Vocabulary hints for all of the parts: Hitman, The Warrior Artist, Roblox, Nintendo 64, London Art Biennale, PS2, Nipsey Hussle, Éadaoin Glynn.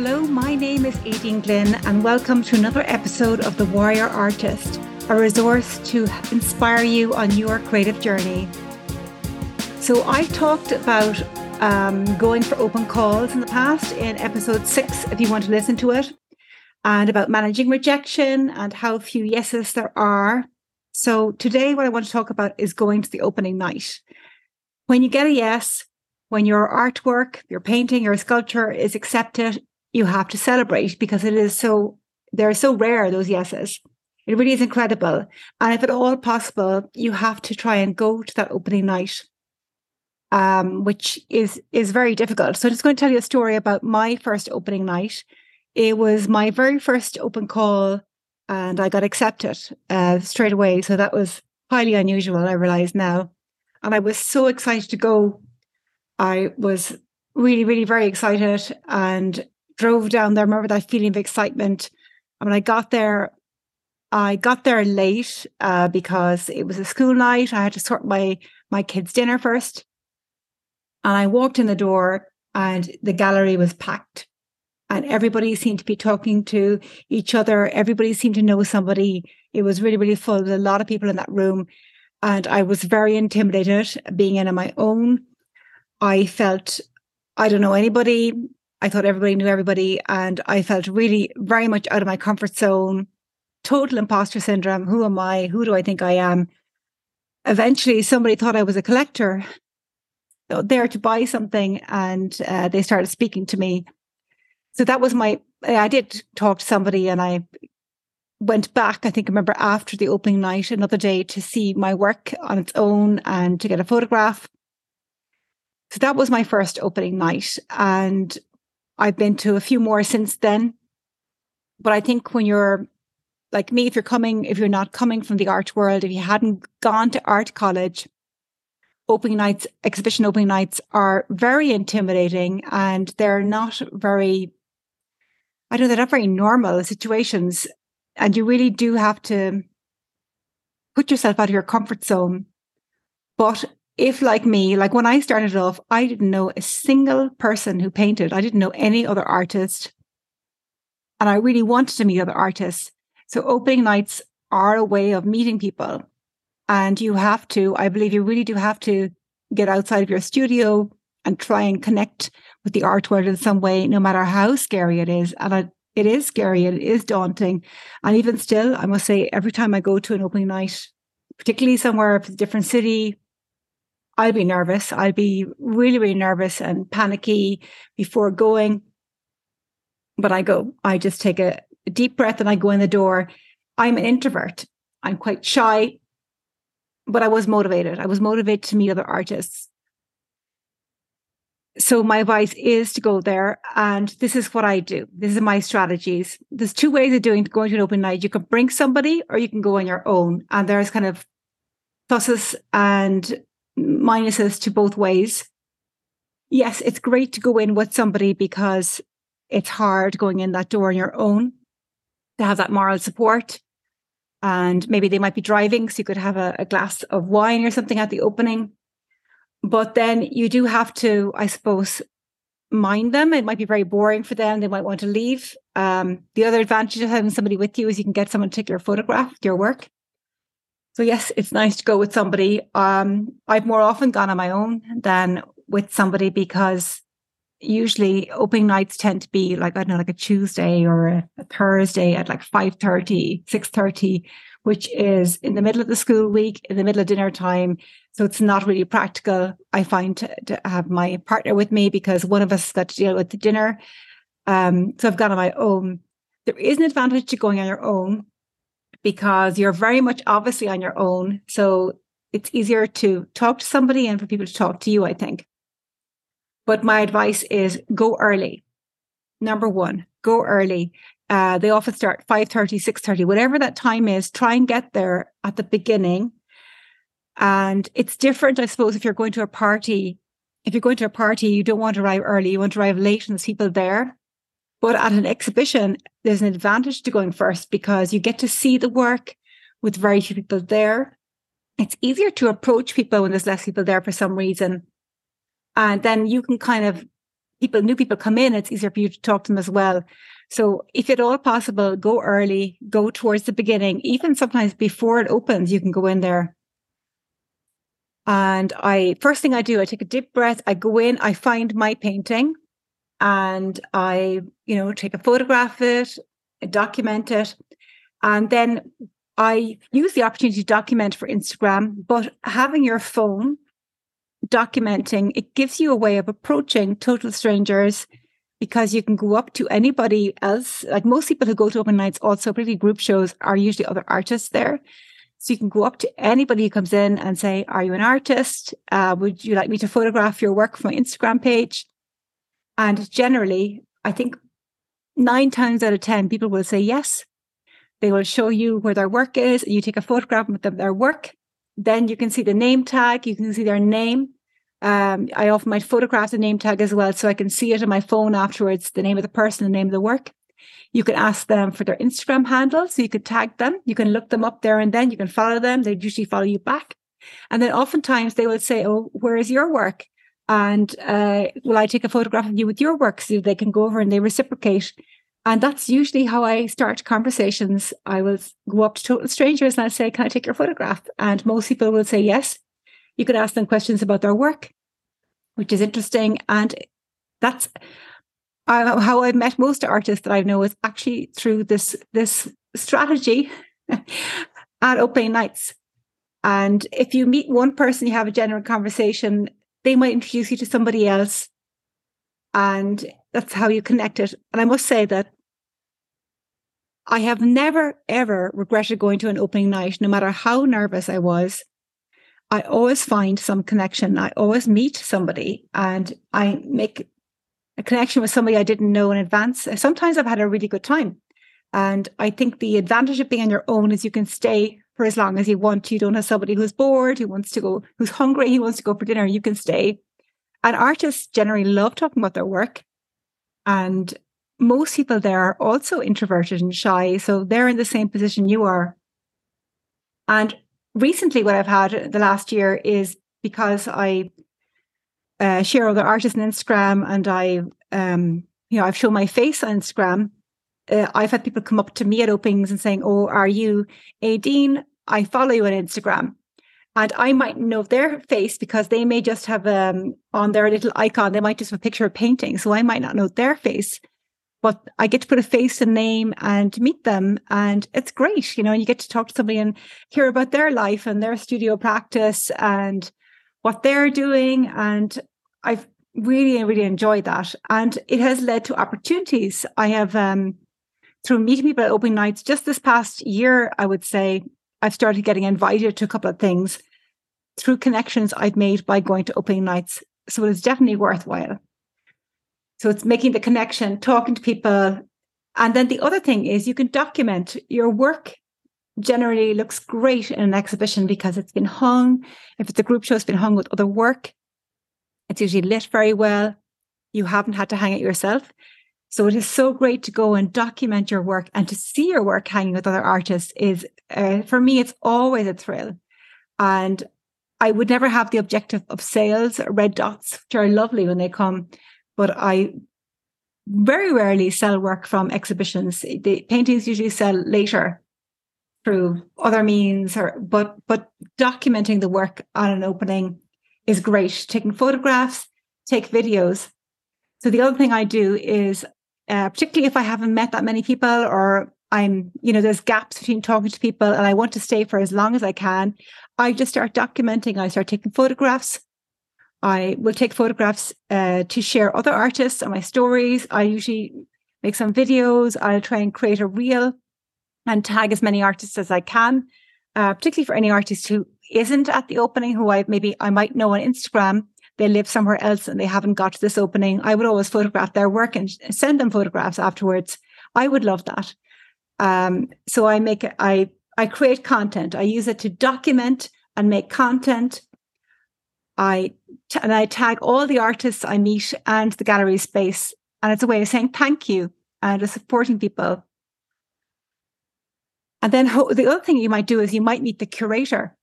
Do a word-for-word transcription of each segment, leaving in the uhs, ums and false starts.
Hello, my name is Éadaoin Glynn and welcome to another episode of The Warrior Artist, a resource to inspire you on your creative journey. So I talked about um, going for open calls in the past in episode six, if you want to listen to it, and about managing rejection and how few yeses there are. So today what I want to talk about is going to the opening night. When you get a yes, when your artwork, your painting, your sculpture is accepted, you have to celebrate because it is so, they're so rare, those yeses. It really is incredible. And if at all possible, you have to try and go to that opening night, um, which is, is very difficult. So I'm just going to tell you a story about my first opening night. It was my very first open call and I got accepted uh, straight away. So that was highly unusual, I realize now. And I was so excited to go. I was really, really very excited and drove down there. I remember that feeling of excitement. And when I got there, I got there late uh, because it was a school night. I had to sort my, my kids' dinner first. And I walked in the door and the gallery was packed. And everybody seemed to be talking to each other. Everybody seemed to know somebody. It was really, really full. There was a lot of people in that room. And I was very intimidated being in on my own. I felt I don't know anybody. I thought everybody knew everybody. And I felt really very much out of my comfort zone. Total imposter syndrome. Who am I? Who do I think I am? Eventually, somebody thought I was a collector there to buy something. And uh, they started speaking to me. So that was my, I did talk to somebody and I went back, I think I remember after the opening night, another day to see my work on its own and to get a photograph. So that was my first opening night. And I've been to a few more since then. But I think when you're like me, if you're coming, if you're not coming from the art world, if you hadn't gone to art college, opening nights, exhibition opening nights are very intimidating and they're not very, I know they're not very normal situations. And you really do have to put yourself out of your comfort zone. But if, like me, like when I started off, I didn't know a single person who painted. I didn't know any other artist. And I really wanted to meet other artists. So opening nights are a way of meeting people. And you have to, I believe you really do have to get outside of your studio and try and connect with the art world in some way, no matter how scary it is. And I, it is scary and it is daunting. And even still, I must say, every time I go to an opening night, particularly somewhere if it's a different city, I'll be nervous. I'll be really, really nervous and panicky before going. But I go, I just take a, a deep breath and I go in the door. I'm an introvert. I'm quite shy, but I was motivated. I was motivated to meet other artists. So my advice is to go there. And this is what I do. This is my strategies. There's two ways of doing going to an open night. You can bring somebody or you can go on your own. And there's kind of pluses and minuses to both ways. Yes, it's great to go in with somebody because it's hard going in that door on your own to have that moral support. And maybe they might be driving, so you could have a, a glass of wine or something at the opening. But then you do have to, I suppose, mind them. It might be very boring for them. They might want to leave. Um, the other advantage of having somebody with you is you can get someone to take your photograph, your work. So yes, it's nice to go with somebody. Um, I've more often gone on my own than with somebody because usually opening nights tend to be like, I don't know, like a Tuesday or a, a Thursday at like five thirty, six thirty, which is in the middle of the school week, in the middle of dinner time. So it's not really practical, I find, to, to have my partner with me because one of us has got to deal with the dinner. Um, so I've gone on my own. There is an advantage to going on your own, because you're very much obviously on your own. So it's easier to talk to somebody and for people to talk to you, I think. But my advice is go early. Number one, go early. Uh, they often start five thirty, six thirty, whatever that time is, try and get there at the beginning. And it's different, I suppose, if you're going to a party. If you're going to a party, you don't want to arrive early. You want to arrive late and there's people there. But at an exhibition, there's an advantage to going first because you get to see the work with very few people there. It's easier to approach people when there's less people there for some reason. And then you can kind of people, new people come in, it's easier for you to talk to them as well. So if at all possible, go early, go towards the beginning, even sometimes before it opens, you can go in there. And I, first thing I do, I take a deep breath, I go in, I find my painting and I, you know, take a photograph of it, I document it. And then I use the opportunity to document for Instagram, but having your phone documenting, it gives you a way of approaching total strangers because you can go up to anybody else. Like most people who go to open nights, also pretty group shows, are usually other artists there. So you can go up to anybody who comes in and say, are you an artist? Uh, would you like me to photograph your work for my Instagram page? And generally, I think nine times out of ten, people will say yes. They will show you where their work is. You take a photograph with them, their work. Then you can see the name tag. You can see their name. Um, I often might photograph the name tag as well, so I can see it on my phone afterwards, the name of the person, the name of the work. You can ask them for their Instagram handle, so you could tag them. You can look them up there and then you can follow them. They usually follow you back. And then oftentimes they will say, oh, where is your work? And uh, will I take a photograph of you with your work? So they can go over and they reciprocate. And that's usually how I start conversations. I will go up to total strangers and I'll say, can I take your photograph? And most people will say yes. You could ask them questions about their work, which is interesting. And that's how I've met most artists that I know, is actually through this, this strategy at opening nights. And if you meet one person, you have a general conversation, they might introduce you to somebody else. And that's how you connect it. And I must say that I have never, ever regretted going to an opening night, no matter how nervous I was. I always find some connection. I always meet somebody and I make a connection with somebody I didn't know in advance. Sometimes I've had a really good time. And I think the advantage of being on your own is you can stay for as long as you want. You don't have somebody who's bored, who wants to go, who's hungry, who wants to go for dinner. You can stay. And artists generally love talking about their work. And most people there are also introverted and shy. So they're in the same position you are. And recently, what I've had the last year is because I uh, share other artists on Instagram, and I, um, you know, I've shown my face on Instagram. Uh, I've had people come up to me at openings and saying, "Oh, are you Éadaoin? I follow you on Instagram," and I might know their face because they may just have um, on their little icon. They might just have a picture of a painting, so I might not know their face. But I get to put a face and name and meet them. And it's great, you know, and you get to talk to somebody and hear about their life and their studio practice and what they're doing. And I've really, really enjoyed that. And it has led to opportunities. I have, um, through meeting people at open nights, just this past year, I would say, I've started getting invited to a couple of things through connections I've made by going to opening nights. So it's definitely worthwhile. So it's making the connection, talking to people. And then the other thing is you can document. Your work generally looks great in an exhibition because it's been hung. If it's a group show, it's been hung with other work. It's usually lit very well. You haven't had to hang it yourself. So it is so great to go and document your work, and to see your work hanging with other artists is, uh, for me, it's always a thrill. And I would never have the objective of sales or red dots, which are lovely when they come. But I very rarely sell work from exhibitions. The paintings usually sell later through other means. Or, but but documenting the work on an opening is great. Taking photographs, take videos. So the other thing I do is, uh, particularly if I haven't met that many people, or I'm, you know, there's gaps between talking to people and I want to stay for as long as I can, I just start documenting. I start taking photographs. I will take photographs uh, to share other artists on my stories. I usually make some videos. I'll try and create a reel and tag as many artists as I can, uh, particularly for any artist who isn't at the opening, who I maybe I might know on Instagram. They live somewhere else and they haven't got to this opening. I would always photograph their work and send them photographs afterwards. I would love that. Um, so I make I I create content. I use it to document and make content. I t- and I tag all the artists I meet and the gallery space. And it's a way of saying thank you and of supporting people. And then ho- the other thing you might do is you might meet the curator.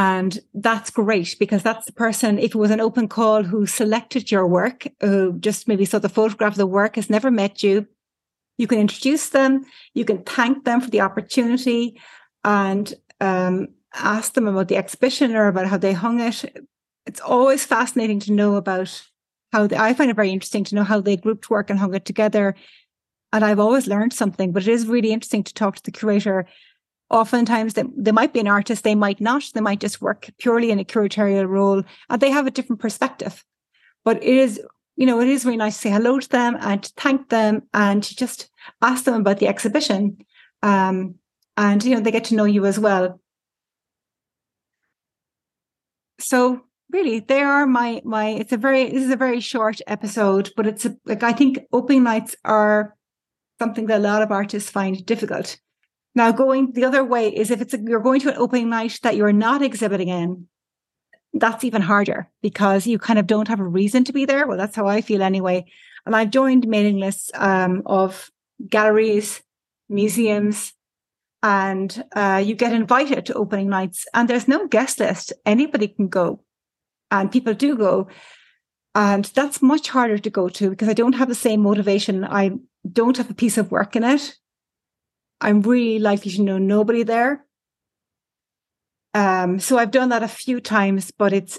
And that's great, because that's the person, if it was an open call, who selected your work, who just maybe saw the photograph of the work, has never met you. You can introduce them. You can thank them for the opportunity and um, ask them about the exhibition or about how they hung it. It's always fascinating to know about how they, I find it very interesting to know how they grouped work and hung it together. And I've always learned something, but it is really interesting to talk to the curator. Oftentimes they, they might be an artist, they might not, they might just work purely in a curatorial role, and they have a different perspective. But it is, you know, it is really nice to say hello to them and to thank them and to just ask them about the exhibition. Um, and, you know, they get to know you as well. So really, they are my, my, it's a very, this is a very short episode, but it's a, like, I think opening nights are something that a lot of artists find difficult. Now, going the other way is if it's a, you're going to an opening night that you're not exhibiting in, that's even harder because you kind of don't have a reason to be there. Well, that's how I feel anyway. And I've joined mailing lists um, of galleries, museums, and uh, you get invited to opening nights and there's no guest list. Anybody can go, and people do go. And that's much harder to go to because I don't have the same motivation. I don't have a piece of work in it. I'm really likely to know nobody there. Um, so I've done that a few times, but it's,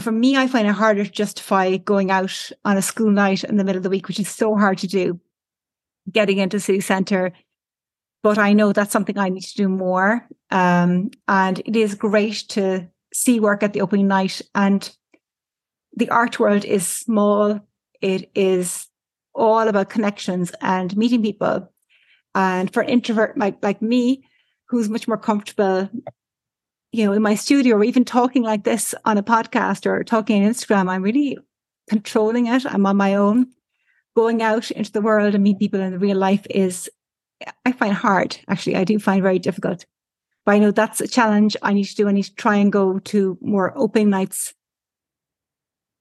for me, I find it harder to justify going out on a school night in the middle of the week, which is so hard to do, getting into the city centre. But I know that's something I need to do more. Um, and it is great to see work at the opening night. And the art world is small. It is all about connections and meeting people. And for an introvert like, like me, who's much more comfortable, you know, in my studio or even talking like this on a podcast or talking on Instagram, I'm really controlling it. I'm on my own. Going out into the world and meet people in real life is, I find hard. Actually, I do find very difficult. But I know that's a challenge I need to do. I need to try and go to more open nights,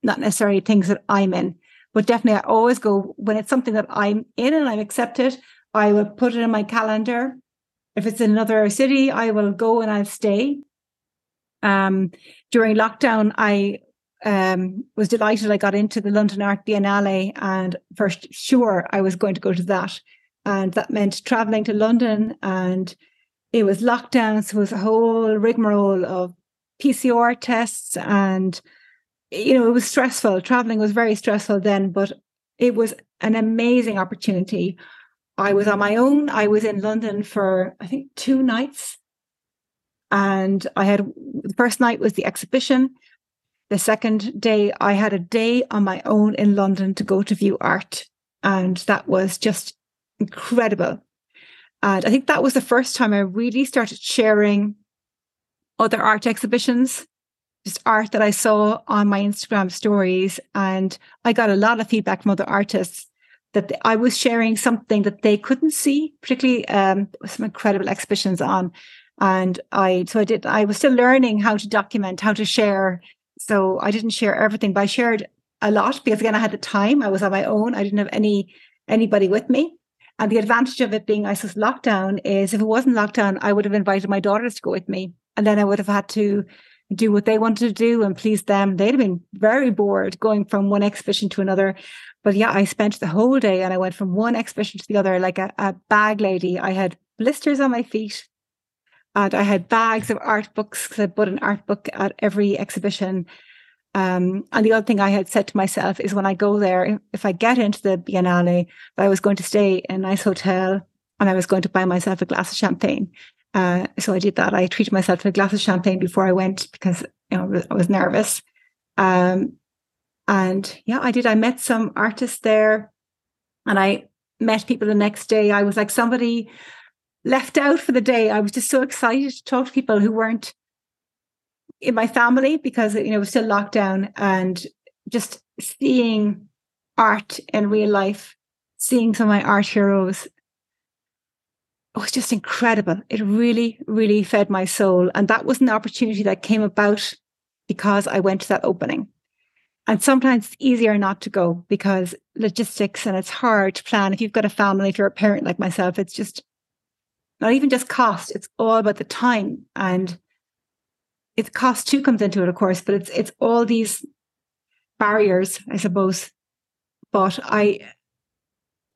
not necessarily things that I'm in. But definitely I always go when it's something that I'm in and I'm accepted. I will put it in my calendar. If it's in another city, I will go and I'll stay. Um, during lockdown, I um, was delighted I got into the London Art Biennale, and for sure I was going to go to that. And that meant traveling to London, and it was lockdown, so it was a whole rigmarole of P C R tests, and, you know, it was stressful. Traveling was very stressful then, but it was an amazing opportunity. I was on my own. I was in London for, I think, two nights. And I had, the first night was the exhibition. The second day, I had a day on my own in London to go to view art. And that was just incredible. And I think that was the first time I really started sharing other art exhibitions, just art that I saw on my Instagram stories. And I got a lot of feedback from other artists that I was sharing something that they couldn't see, particularly um, some incredible exhibitions on. And I, so I did, I was still learning how to document, how to share. So I didn't share everything, but I shared a lot because, again, I had the time. I was on my own. I didn't have any anybody with me. And the advantage of it being, I suppose, lockdown is if it wasn't lockdown, I would have invited my daughters to go with me. And then I would have had to do what they wanted to do and please them. They'd have been very bored going from one exhibition to another. But yeah, I spent the whole day and I went from one exhibition to the other like a, a bag lady. I had blisters on my feet and I had bags of art books because I bought an art book at every exhibition. Um, and the other thing I had said to myself is when I go there, if I get into the Biennale, I was going to stay in a nice hotel and I was going to buy myself a glass of champagne. Uh, so I did that. I treated myself to a glass of champagne before I went because, you know, I was nervous. Um, and yeah, I did. I met some artists there and I met people the next day. I was like somebody left out for the day. I was just so excited to talk to people who weren't in my family because, you know, it was still lockdown, and just seeing art in real life, seeing some of my art heroes. It was just incredible. It really, really fed my soul. And that was an opportunity that came about because I went to that opening. And sometimes it's easier not to go because logistics, and it's hard to plan. If you've got a family, if you're a parent like myself, it's just not even just cost. It's all about the time. And it cost too comes into it, of course, but it's it's all these barriers, I suppose. But I,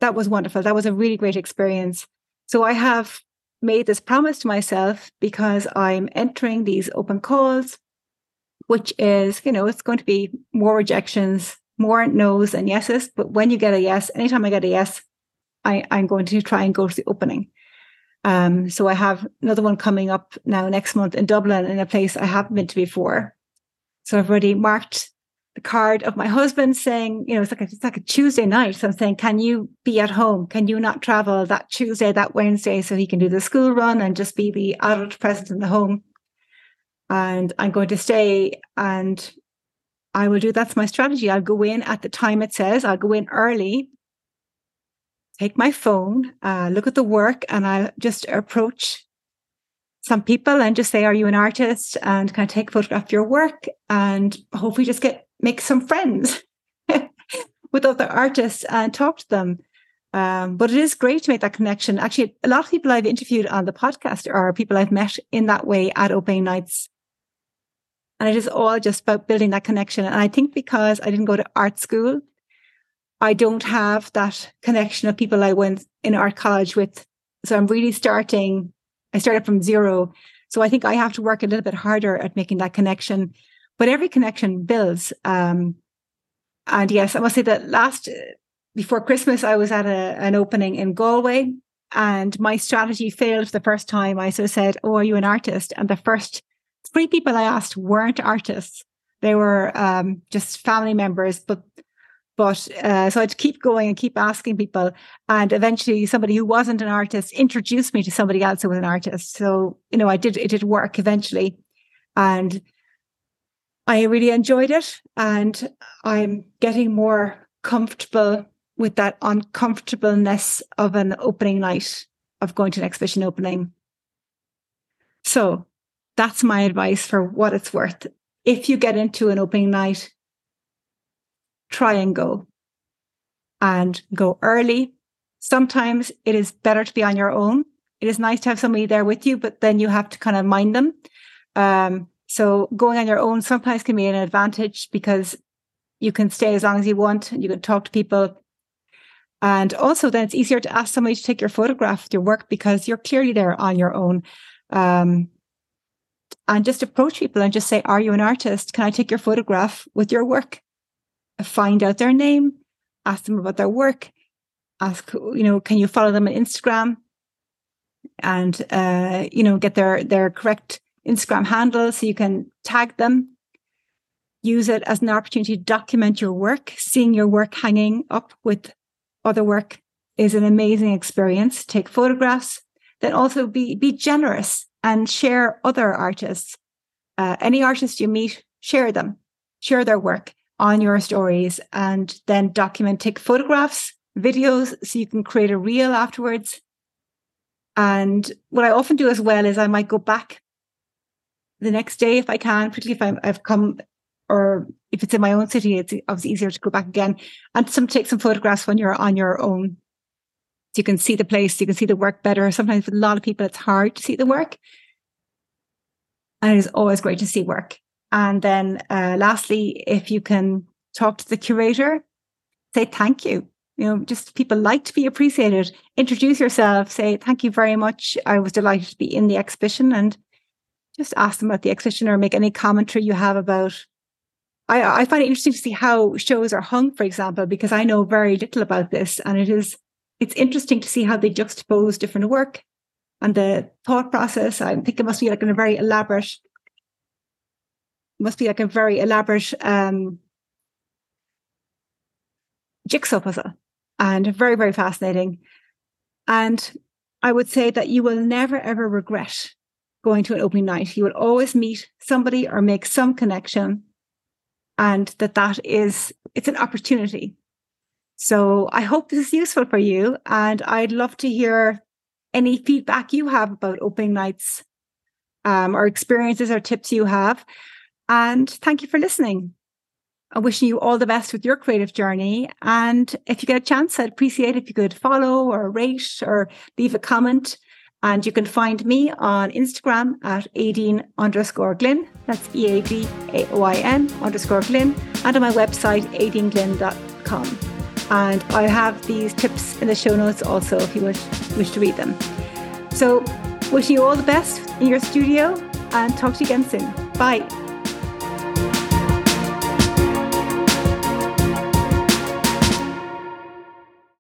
that was wonderful. That was a really great experience. So I have made this promise to myself, because I'm entering these open calls, which is, you know, it's going to be more rejections, more no's and yeses. But when you get a yes, anytime I get a yes, I, I'm going to try and go to the opening. Um, so I have another one coming up now next month in Dublin, in a place I haven't been to before. So I've already marked the card of my husband saying, you know, it's like a, it's like a Tuesday night. So I'm saying, can you be at home? Can you not travel that Tuesday, that Wednesday, so he can do the school run and just be the adult present in the home? And I'm going to stay, and I will do. That's my strategy. I'll go in at the time it says. I'll go in early, take my phone, uh, look at the work, and I'll just approach some people and just say, are you an artist? And can I take a photograph of your work? And hopefully just get make some friends with other artists and talk to them. Um, but it is great to make that connection. Actually, a lot of people I've interviewed on the podcast are people I've met in that way at opening nights. And it is all just about building that connection. And I think because I didn't go to art school, I don't have that connection of people I went in art college with. So I'm really starting, I started from zero. So I think I have to work a little bit harder at making that connection. But every connection builds. Um, and yes, I must say that last, before Christmas, I was at a, an opening in Galway, and my strategy failed for the first time. I sort of said, oh, are you an artist? And the first three people I asked weren't artists. They were um, just family members. But but uh, so I'd keep going and keep asking people. And eventually somebody who wasn't an artist introduced me to somebody else who was an artist. So, you know, I did, it did work eventually. And I really enjoyed it, and I'm getting more comfortable with that uncomfortableness of an opening night, of going to an exhibition opening. So that's my advice for what it's worth. If you get into an opening night, try and go, and go early. Sometimes it is better to be on your own. It is nice to have somebody there with you, but then you have to kind of mind them. Um, So going on your own sometimes can be an advantage, because you can stay as long as you want and you can talk to people. And also then it's easier to ask somebody to take your photograph with your work, because you're clearly there on your own. Um, and just approach people and just say, are you an artist? Can I take your photograph with your work? Find out their name, ask them about their work, ask, you know, can you follow them on Instagram? And, uh, you know, get their, their correct Instagram handle so you can tag them. Use it as an opportunity to document your work. Seeing your work hanging up with other work is an amazing experience. Take photographs. Then also be be generous and share other artists. Uh, any artists you meet, share them. Share their work on your stories, and then document. Take photographs, videos, so you can create a reel afterwards. And what I often do as well is I might go back the next day, if I can, particularly if I'm, I've come, or if it's in my own city, it's obviously easier to go back again, and some take some photographs when you're on your own. So you can see the place, you can see the work better. Sometimes with a lot of people, it's hard to see the work. And it is always great to see work. And then uh, lastly, if you can talk to the curator, say thank you. You know, just people like to be appreciated. Introduce yourself, say thank you very much. I was delighted to be in the exhibition, and just ask them about the exhibition, or make any commentary you have about. I, I find it interesting to see how shows are hung, for example, because I know very little about this, and it is it's interesting to see how they juxtapose different work and the thought process. I think it must be like in a very elaborate, must be like a very elaborate um, jigsaw puzzle, and very very fascinating. And I would say that you will never ever regret going to an opening night. You will always meet somebody or make some connection, and that that is, it's an opportunity. So I hope this is useful for you, and I'd love to hear any feedback you have about opening nights, um, or experiences or tips you have. And thank you for listening. I'm wishing you all the best with your creative journey. And if you get a chance, I'd appreciate it if you could follow or rate or leave a comment. And you can find me on Instagram at Éadaoin underscore Glynn. That's E A D A O I N underscore Glynn. And on my website, eadaoinglynn dot com. And I'll have these tips in the show notes also if you wish, wish to read them. So wishing you all the best in your studio and talk to you again soon. Bye.